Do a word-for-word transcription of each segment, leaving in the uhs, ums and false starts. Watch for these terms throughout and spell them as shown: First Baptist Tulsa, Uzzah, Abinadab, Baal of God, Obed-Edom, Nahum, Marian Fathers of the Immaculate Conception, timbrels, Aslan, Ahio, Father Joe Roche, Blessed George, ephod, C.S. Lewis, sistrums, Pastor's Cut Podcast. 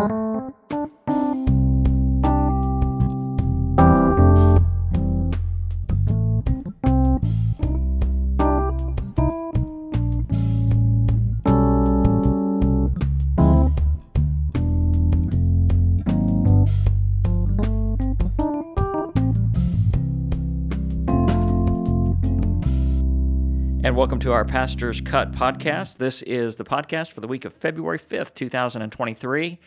And welcome to our Pastor's Cut Podcast. This is the podcast for the week of February fifth, twenty twenty-three.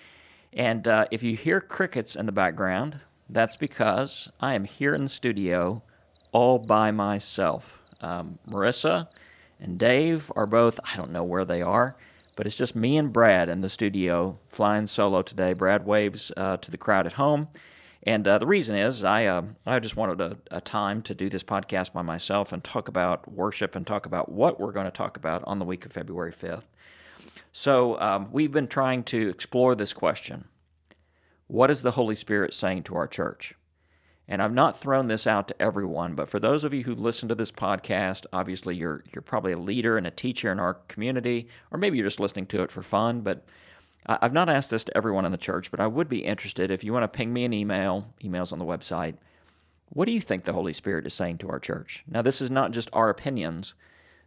And uh, if you hear crickets in the background, that's because I am here in the studio all by myself. Um, Marissa and Dave are both, I don't know where they are, but it's just me and Brad in the studio flying solo today. Brad waves uh, to the crowd at home. And uh, the reason is I uh, I just wanted a, a time to do this podcast by myself and talk about worship and talk about what we're going to talk about on the week of February fifth. So um, we've been trying to explore this question. What is the Holy Spirit saying to our church? And I've not thrown this out to everyone, but for those of you who listen to this podcast, obviously you're you're probably a leader and a teacher in our community, or maybe you're just listening to it for fun, but I've not asked this to everyone in the church, but I would be interested if you want to ping me an email, emails on the website. What do you think the Holy Spirit is saying to our church? Now, this is not just our opinions.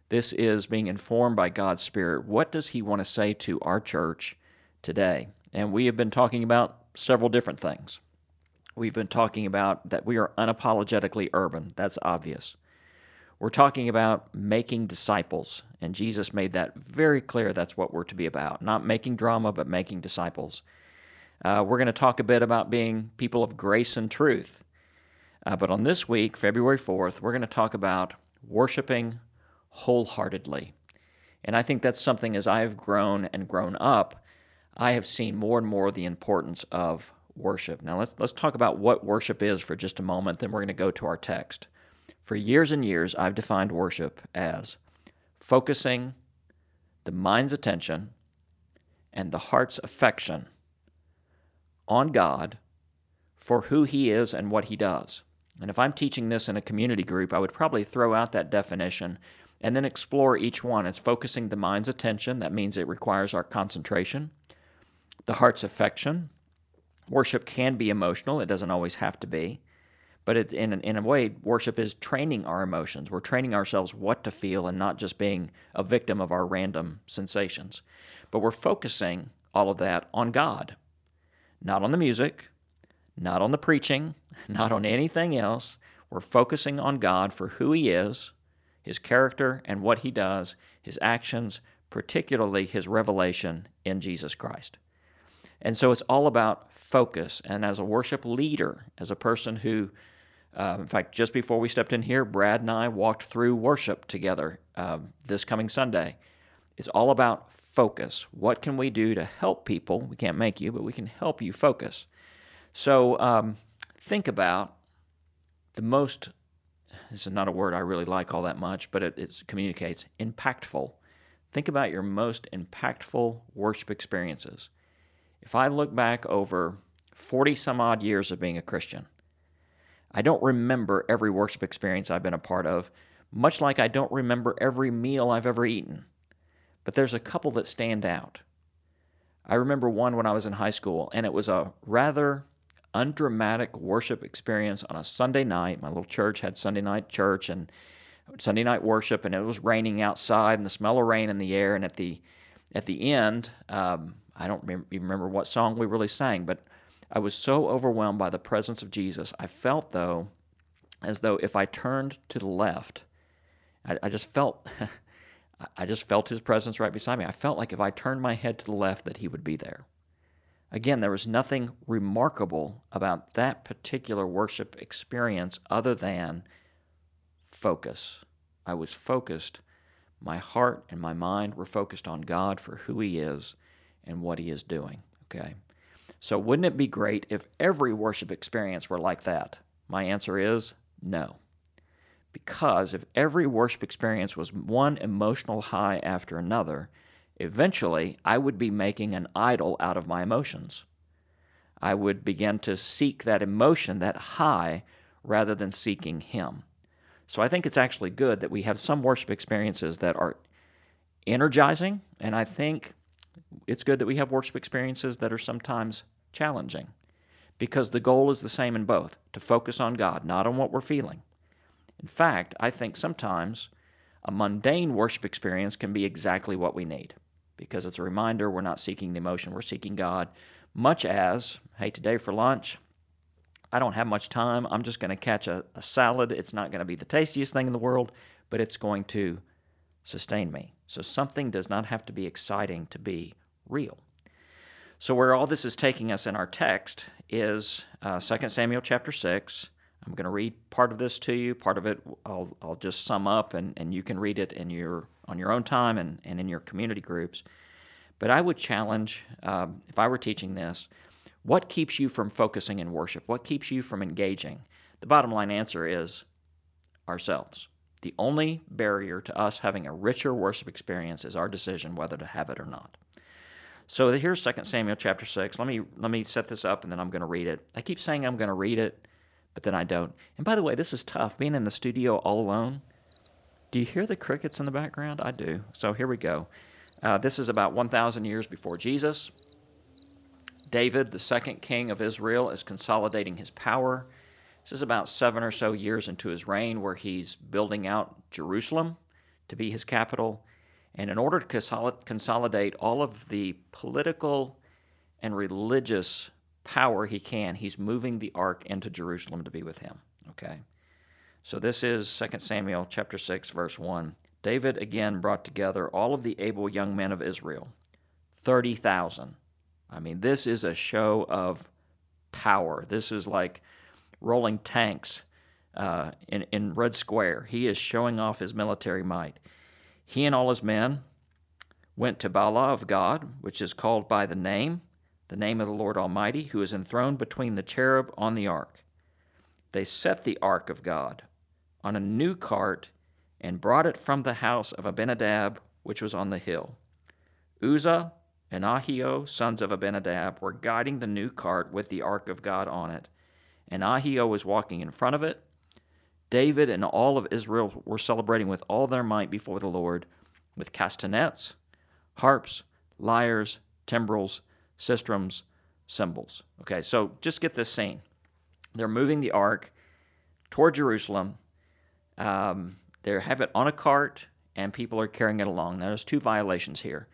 This is being informed by God's Spirit. What does He want to say to our church today? And we have been talking about several different things. We've been talking about that we are unapologetically urban. That's obvious. We're talking about making disciples, and Jesus made that very clear. That's what we're to be about, not making drama, but making disciples. Uh, we're going to talk a bit about being people of grace and truth, uh, but on this week, February fourth, we're going to talk about worshiping wholeheartedly, and I think that's something as I've grown and grown up, I have seen more and more the importance of worship. Now, let's, let's talk about what worship is for just a moment, then we're going to go to our text. For years and years, I've defined worship as focusing the mind's attention and the heart's affection on God for who He is and what He does. And if I'm teaching this in a community group, I would probably throw out that definition and then explore each one. It's focusing the mind's attention. That means it requires our concentration, the heart's affection. Worship can be emotional. It doesn't always have to be. But it, in, in a way, worship is training our emotions. We're training ourselves what to feel and not just being a victim of our random sensations. But we're focusing all of that on God, not on the music, not on the preaching, not on anything else. We're focusing on God for who He is, His character, and what He does, His actions, particularly His revelation in Jesus Christ. And so it's all about focus. And as a worship leader, as a person who Uh, in fact, just before we stepped in here, Brad and I walked through worship together uh, this coming Sunday. It's all about focus. What can we do to help people? We can't make you, but we can help you focus. So um, think about the most, this is not a word I really like all that much, but it it's, communicates, impactful. Think about your most impactful worship experiences. If I look back over forty-some-odd years of being a Christian, I don't remember every worship experience I've been a part of, much like I don't remember every meal I've ever eaten. But there's a couple that stand out. I remember one when I was in high school, and it was a rather undramatic worship experience on a Sunday night. My little church had Sunday night church and Sunday night worship, and it was raining outside, and the smell of rain in the air, and at the at the end, um, I don't even remember what song we really sang, but I was so overwhelmed by the presence of Jesus. I felt, though, as though if I turned to the left, I, I just felt I just felt His presence right beside me. I felt like if I turned my head to the left that He would be there. Again, there was nothing remarkable about that particular worship experience other than focus. I was focused. My heart and my mind were focused on God for who He is and what He is doing, okay? So wouldn't it be great if every worship experience were like that? My answer is no. Because if every worship experience was one emotional high after another, eventually I would be making an idol out of my emotions. I would begin to seek that emotion, that high, rather than seeking Him. So I think it's actually good that we have some worship experiences that are energizing, and I think it's good that we have worship experiences that are sometimes challenging, because the goal is the same in both, to focus on God, not on what we're feeling. In fact, I think sometimes a mundane worship experience can be exactly what we need, because it's a reminder we're not seeking the emotion, we're seeking God, much as, hey, today for lunch, I don't have much time, I'm just going to catch a, a salad. It's not going to be the tastiest thing in the world, but it's going to sustain me. So something does not have to be exciting to be real. So where all this is taking us in our text is uh, Second Samuel chapter six. I'm going to read part of this to you. Part of it I'll, I'll just sum up, and, and you can read it in your on your own time and, and in your community groups. But I would challenge, um, if I were teaching this, what keeps you from focusing in worship? What keeps you from engaging? The bottom line answer is ourselves. The only barrier to us having a richer worship experience is our decision whether to have it or not. So here's Second Samuel chapter six. Let me let me set this up, and then I'm going to read it. I keep saying I'm going to read it, but then I don't. And by the way, this is tough, being in the studio all alone. Do you hear the crickets in the background? I do. So here we go. Uh, this is about one thousand years before Jesus. David, the second king of Israel, is consolidating his power. This is about seven or so years into his reign, where he's building out Jerusalem to be his capital. And in order to consolidate all of the political and religious power he can, he's moving the ark into Jerusalem to be with him. Okay? So this is Second Samuel chapter six, verse one. David again brought together all of the able young men of Israel, thirty thousand. I mean, this is a show of power. This is like rolling tanks uh, in, in Red Square. He is showing off his military might. He and all his men went to Baal of God, which is called by the name, the name of the Lord Almighty, who is enthroned between the cherub on the ark. They set the ark of God on a new cart and brought it from the house of Abinadab, which was on the hill. Uzzah and Ahio, sons of Abinadab, were guiding the new cart with the ark of God on it, and Ahio was walking in front of it. David and all of Israel were celebrating with all their might before the Lord, with castanets, harps, lyres, timbrels, sistrums, cymbals. Okay, so just get this scene. They're moving the ark toward Jerusalem. Um, they have it on a cart, and people are carrying it along. Now, there's two violations here.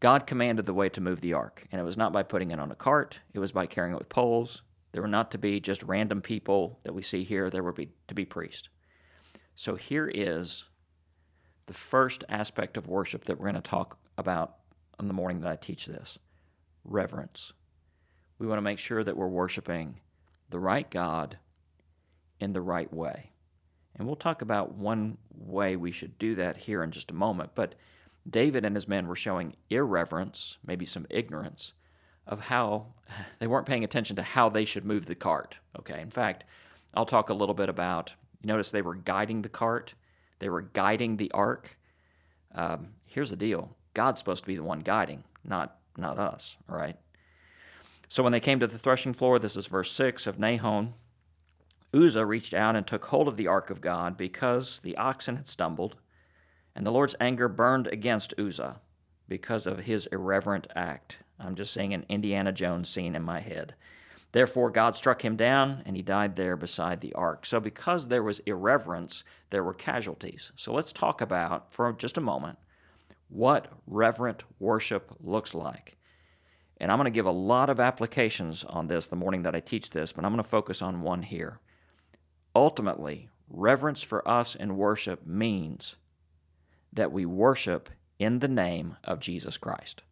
God commanded the way to move the ark, and it was not by putting it on a cart. It was by carrying it with poles. There were not to be just random people that we see here. There were be, to be priests. So here is the first aspect of worship that we're going to talk about on the morning that I teach this, reverence. We want to make sure that we're worshiping the right God in the right way. And we'll talk about one way we should do that here in just a moment. But David and his men were showing irreverence, maybe some ignorance, of how they weren't paying attention to how they should move the cart. Okay, in fact, I'll talk a little bit about, you notice they were guiding the cart, they were guiding the ark. Um, here's the deal, God's supposed to be the one guiding, not, not us, all right? So when they came to the threshing floor, this is verse six of Nahum, Uzzah reached out and took hold of the ark of God because the oxen had stumbled, and the Lord's anger burned against Uzzah because of his irreverent act. I'm just seeing an Indiana Jones scene in my head. Therefore, God struck him down, and he died there beside the ark. So because there was irreverence, there were casualties. So let's talk about, for just a moment, what reverent worship looks like. And I'm going to give a lot of applications on this the morning that I teach this, but I'm going to focus on one here. Ultimately, reverence for us in worship means that we worship in the name of Jesus Christ.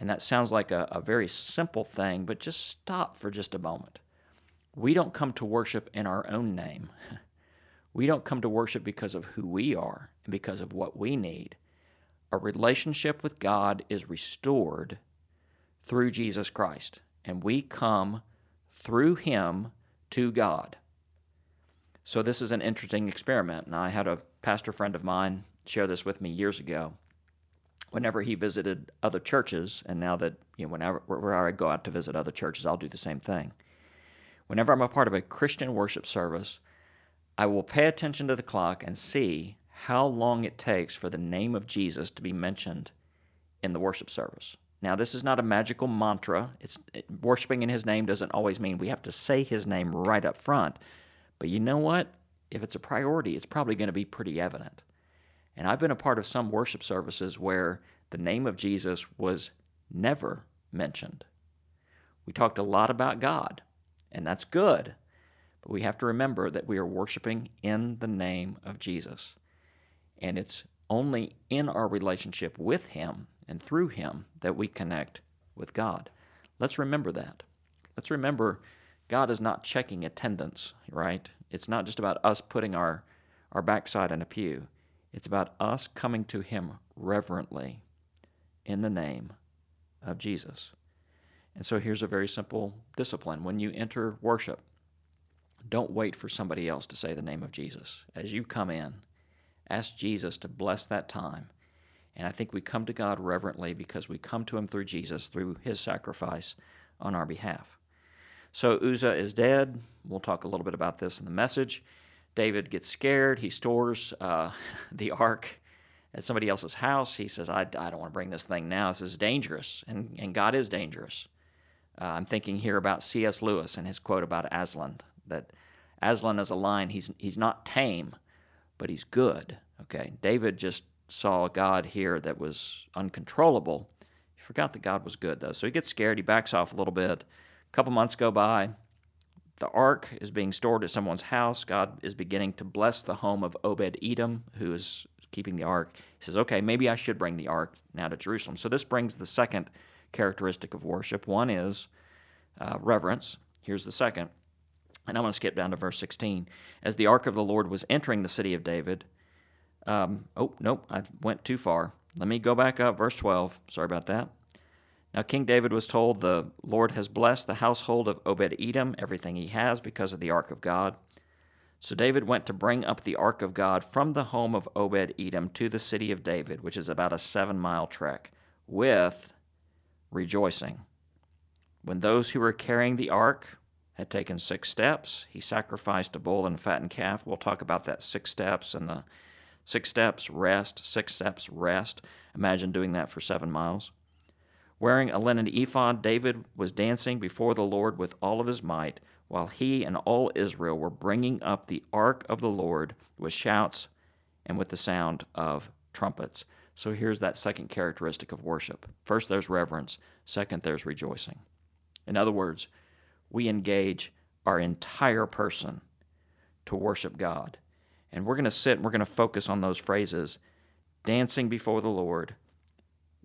And that sounds like a, a very simple thing, but just stop for just a moment. We don't come to worship in our own name. We don't come to worship because of who we are and because of what we need. A relationship with God is restored through Jesus Christ, and we come through Him to God. So this is an interesting experiment, and I had a pastor friend of mine share this with me years ago. Whenever he visited other churches, and now that, you know, whenever, whenever I go out to visit other churches, I'll do the same thing. Whenever I'm a part of a Christian worship service, I will pay attention to the clock and see how long it takes for the name of Jesus to be mentioned in the worship service. Now, this is not a magical mantra. It's it, worshiping in his name doesn't always mean we have to say his name right up front. But you know what? If it's a priority, it's probably going to be pretty evident. And I've been a part of some worship services where the name of Jesus was never mentioned. We talked a lot about God, and that's good. But we have to remember that we are worshiping in the name of Jesus. And it's only in our relationship with him and through him that we connect with God. Let's remember that. Let's remember God is not checking attendance, right? It's not just about us putting our, our backside in a pew. It's about us coming to him reverently in the name of Jesus. And so here's a very simple discipline. When you enter worship, don't wait for somebody else to say the name of Jesus. As you come in, ask Jesus to bless that time. And I think we come to God reverently because we come to him through Jesus, through his sacrifice on our behalf. So Uzzah is dead. We'll talk a little bit about this in the message. David gets scared. He stores uh, the ark at somebody else's house. He says, I, I don't want to bring this thing now. This is dangerous, and, and God is dangerous. Uh, I'm thinking here about C S Lewis and his quote about Aslan, that Aslan is a lion. He's, he's not tame, but he's good. Okay, David just saw God here that was uncontrollable. He forgot that God was good, though. So he gets scared. He backs off a little bit. A couple months go by. The ark is being stored at someone's house. God is beginning to bless the home of Obed-Edom, who is keeping the ark. He says, okay, maybe I should bring the ark now to Jerusalem. So this brings the second characteristic of worship. One is uh, reverence. Here's the second. And I'm going to skip down to verse sixteen. As the ark of the Lord was entering the city of David, Um, oh, nope, I went too far. Let me go back up, verse twelve. Sorry about that. Now King David was told, the Lord has blessed the household of Obed-Edom, everything he has, because of the ark of God. So David went to bring up the ark of God from the home of Obed-Edom to the city of David, which is about a seven-mile trek, with rejoicing. When those who were carrying the ark had taken six steps, he sacrificed a bull and a fattened calf. We'll talk about that six steps and the Six steps, rest, six steps, rest. Imagine doing that for seven miles. Wearing a linen ephod, David was dancing before the Lord with all of his might, while he and all Israel were bringing up the ark of the Lord with shouts and with the sound of trumpets. So here's that second characteristic of worship. First, there's reverence. Second, there's rejoicing. In other words, we engage our entire person to worship God. And we're going to sit and we're going to focus on those phrases, dancing before the Lord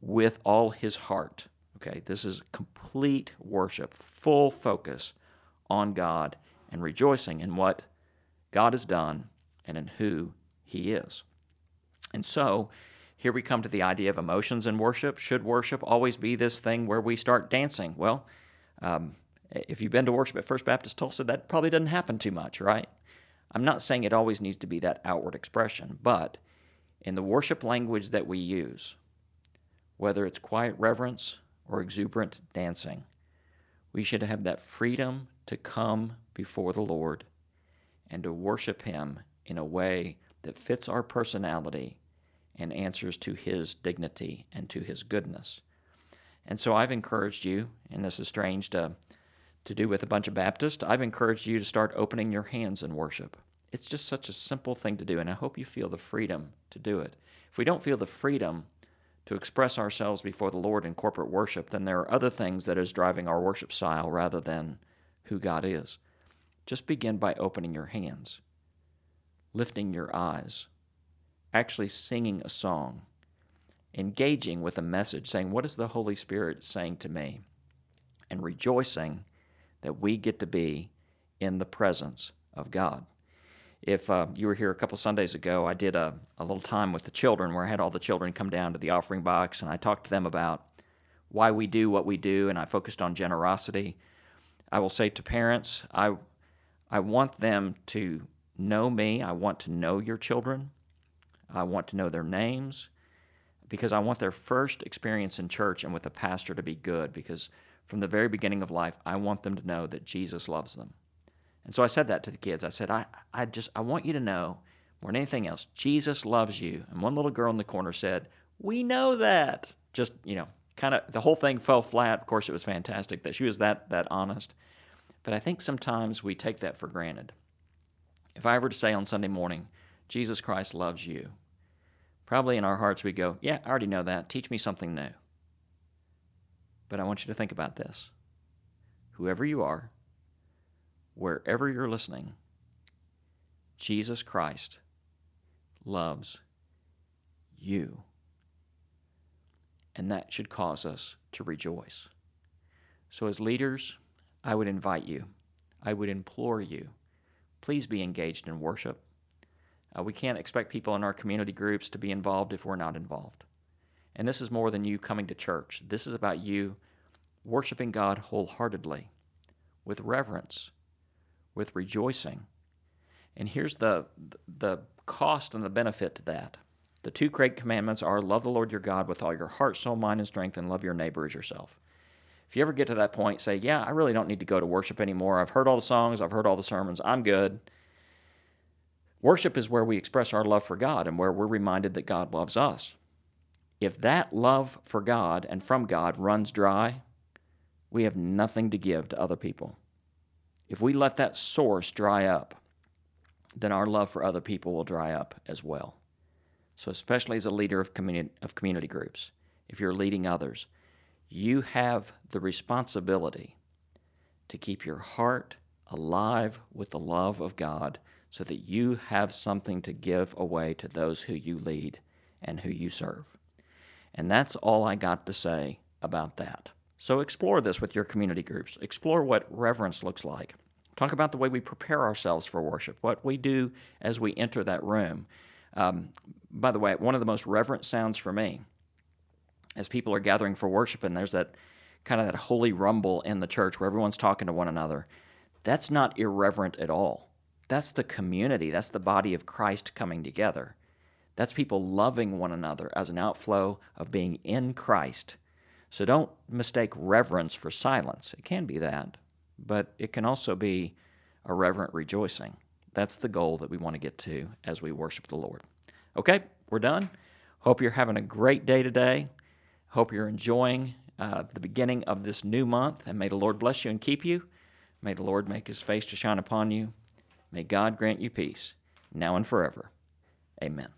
with all his heart. Okay, this is complete worship, full focus on God and rejoicing in what God has done and in who he is. And so here we come to the idea of emotions in worship. Should worship always be this thing where we start dancing? Well, um, if you've been to worship at First Baptist Tulsa, that probably doesn't happen too much, right? I'm not saying it always needs to be that outward expression, but in the worship language that we use, whether it's quiet reverence or exuberant dancing, we should have that freedom to come before the Lord and to worship him in a way that fits our personality and answers to his dignity and to his goodness. And so I've encouraged you, and this is strange to to do with a bunch of Baptists, I've encouraged you to start opening your hands in worship. It's just such a simple thing to do, and I hope you feel the freedom to do it. If we don't feel the freedom to express ourselves before the Lord in corporate worship, then there are other things that is driving our worship style rather than who God is. Just begin by opening your hands, lifting your eyes, actually singing a song, engaging with a message, saying, what is the Holy Spirit saying to me? And rejoicing that we get to be in the presence of God. If uh, you were here a couple Sundays ago, I did a, a little time with the children where I had all the children come down to the offering box, and I talked to them about why we do what we do, and I focused on generosity. I will say to parents, I, I want them to know me. I want to know your children. I want to know their names, because I want their first experience in church and with a pastor to be good, because from the very beginning of life, I want them to know that Jesus loves them. And so I said that to the kids. I said, I, I just, I want you to know, more than anything else, Jesus loves you. And one little girl in the corner said, we know that. just, you know, kind of the whole thing fell flat. Of course, it was fantastic that she was that that honest. But I think sometimes we take that for granted. If I were to say on Sunday morning, Jesus Christ loves you, probably in our hearts we go, yeah, I already know that. Teach me something new. But I want you to think about this. Whoever you are, wherever you're listening, Jesus Christ loves you. And that should cause us to rejoice. So as leaders, I would invite you, I would implore you, please be engaged in worship. Uh, we can't expect people in our community groups to be involved if we're not involved. And this is more than you coming to church. This is about you worshiping God wholeheartedly, with reverence, with rejoicing. And here's the the cost and the benefit to that. The two great commandments are love the Lord your God with all your heart, soul, mind, and strength, and love your neighbor as yourself. If you ever get to that point, say, yeah, I really don't need to go to worship anymore. I've heard all the songs. I've heard all the sermons. I'm good. Worship is where we express our love for God and where we're reminded that God loves us. If that love for God and from God runs dry, we have nothing to give to other people. If we let that source dry up, then our love for other people will dry up as well. So especially as a leader of community, of community groups, if you're leading others, you have the responsibility to keep your heart alive with the love of God so that you have something to give away to those who you lead and who you serve. And that's all I got to say about that. So explore this with your community groups. Explore what reverence looks like. Talk about the way we prepare ourselves for worship, what we do as we enter that room. Um, by the way, one of the most reverent sounds for me, as people are gathering for worship and there's that kind of that holy rumble in the church where everyone's talking to one another, that's not irreverent at all. That's the community. That's the body of Christ coming together. That's people loving one another as an outflow of being in Christ. So don't mistake reverence for silence. It can be that, but it can also be a reverent rejoicing. That's the goal that we want to get to as we worship the Lord. Okay, we're done. Hope you're having a great day today. Hope you're enjoying uh, the beginning of this new month, and may the Lord bless you and keep you. May the Lord make His face to shine upon you. May God grant you peace, now and forever. Amen.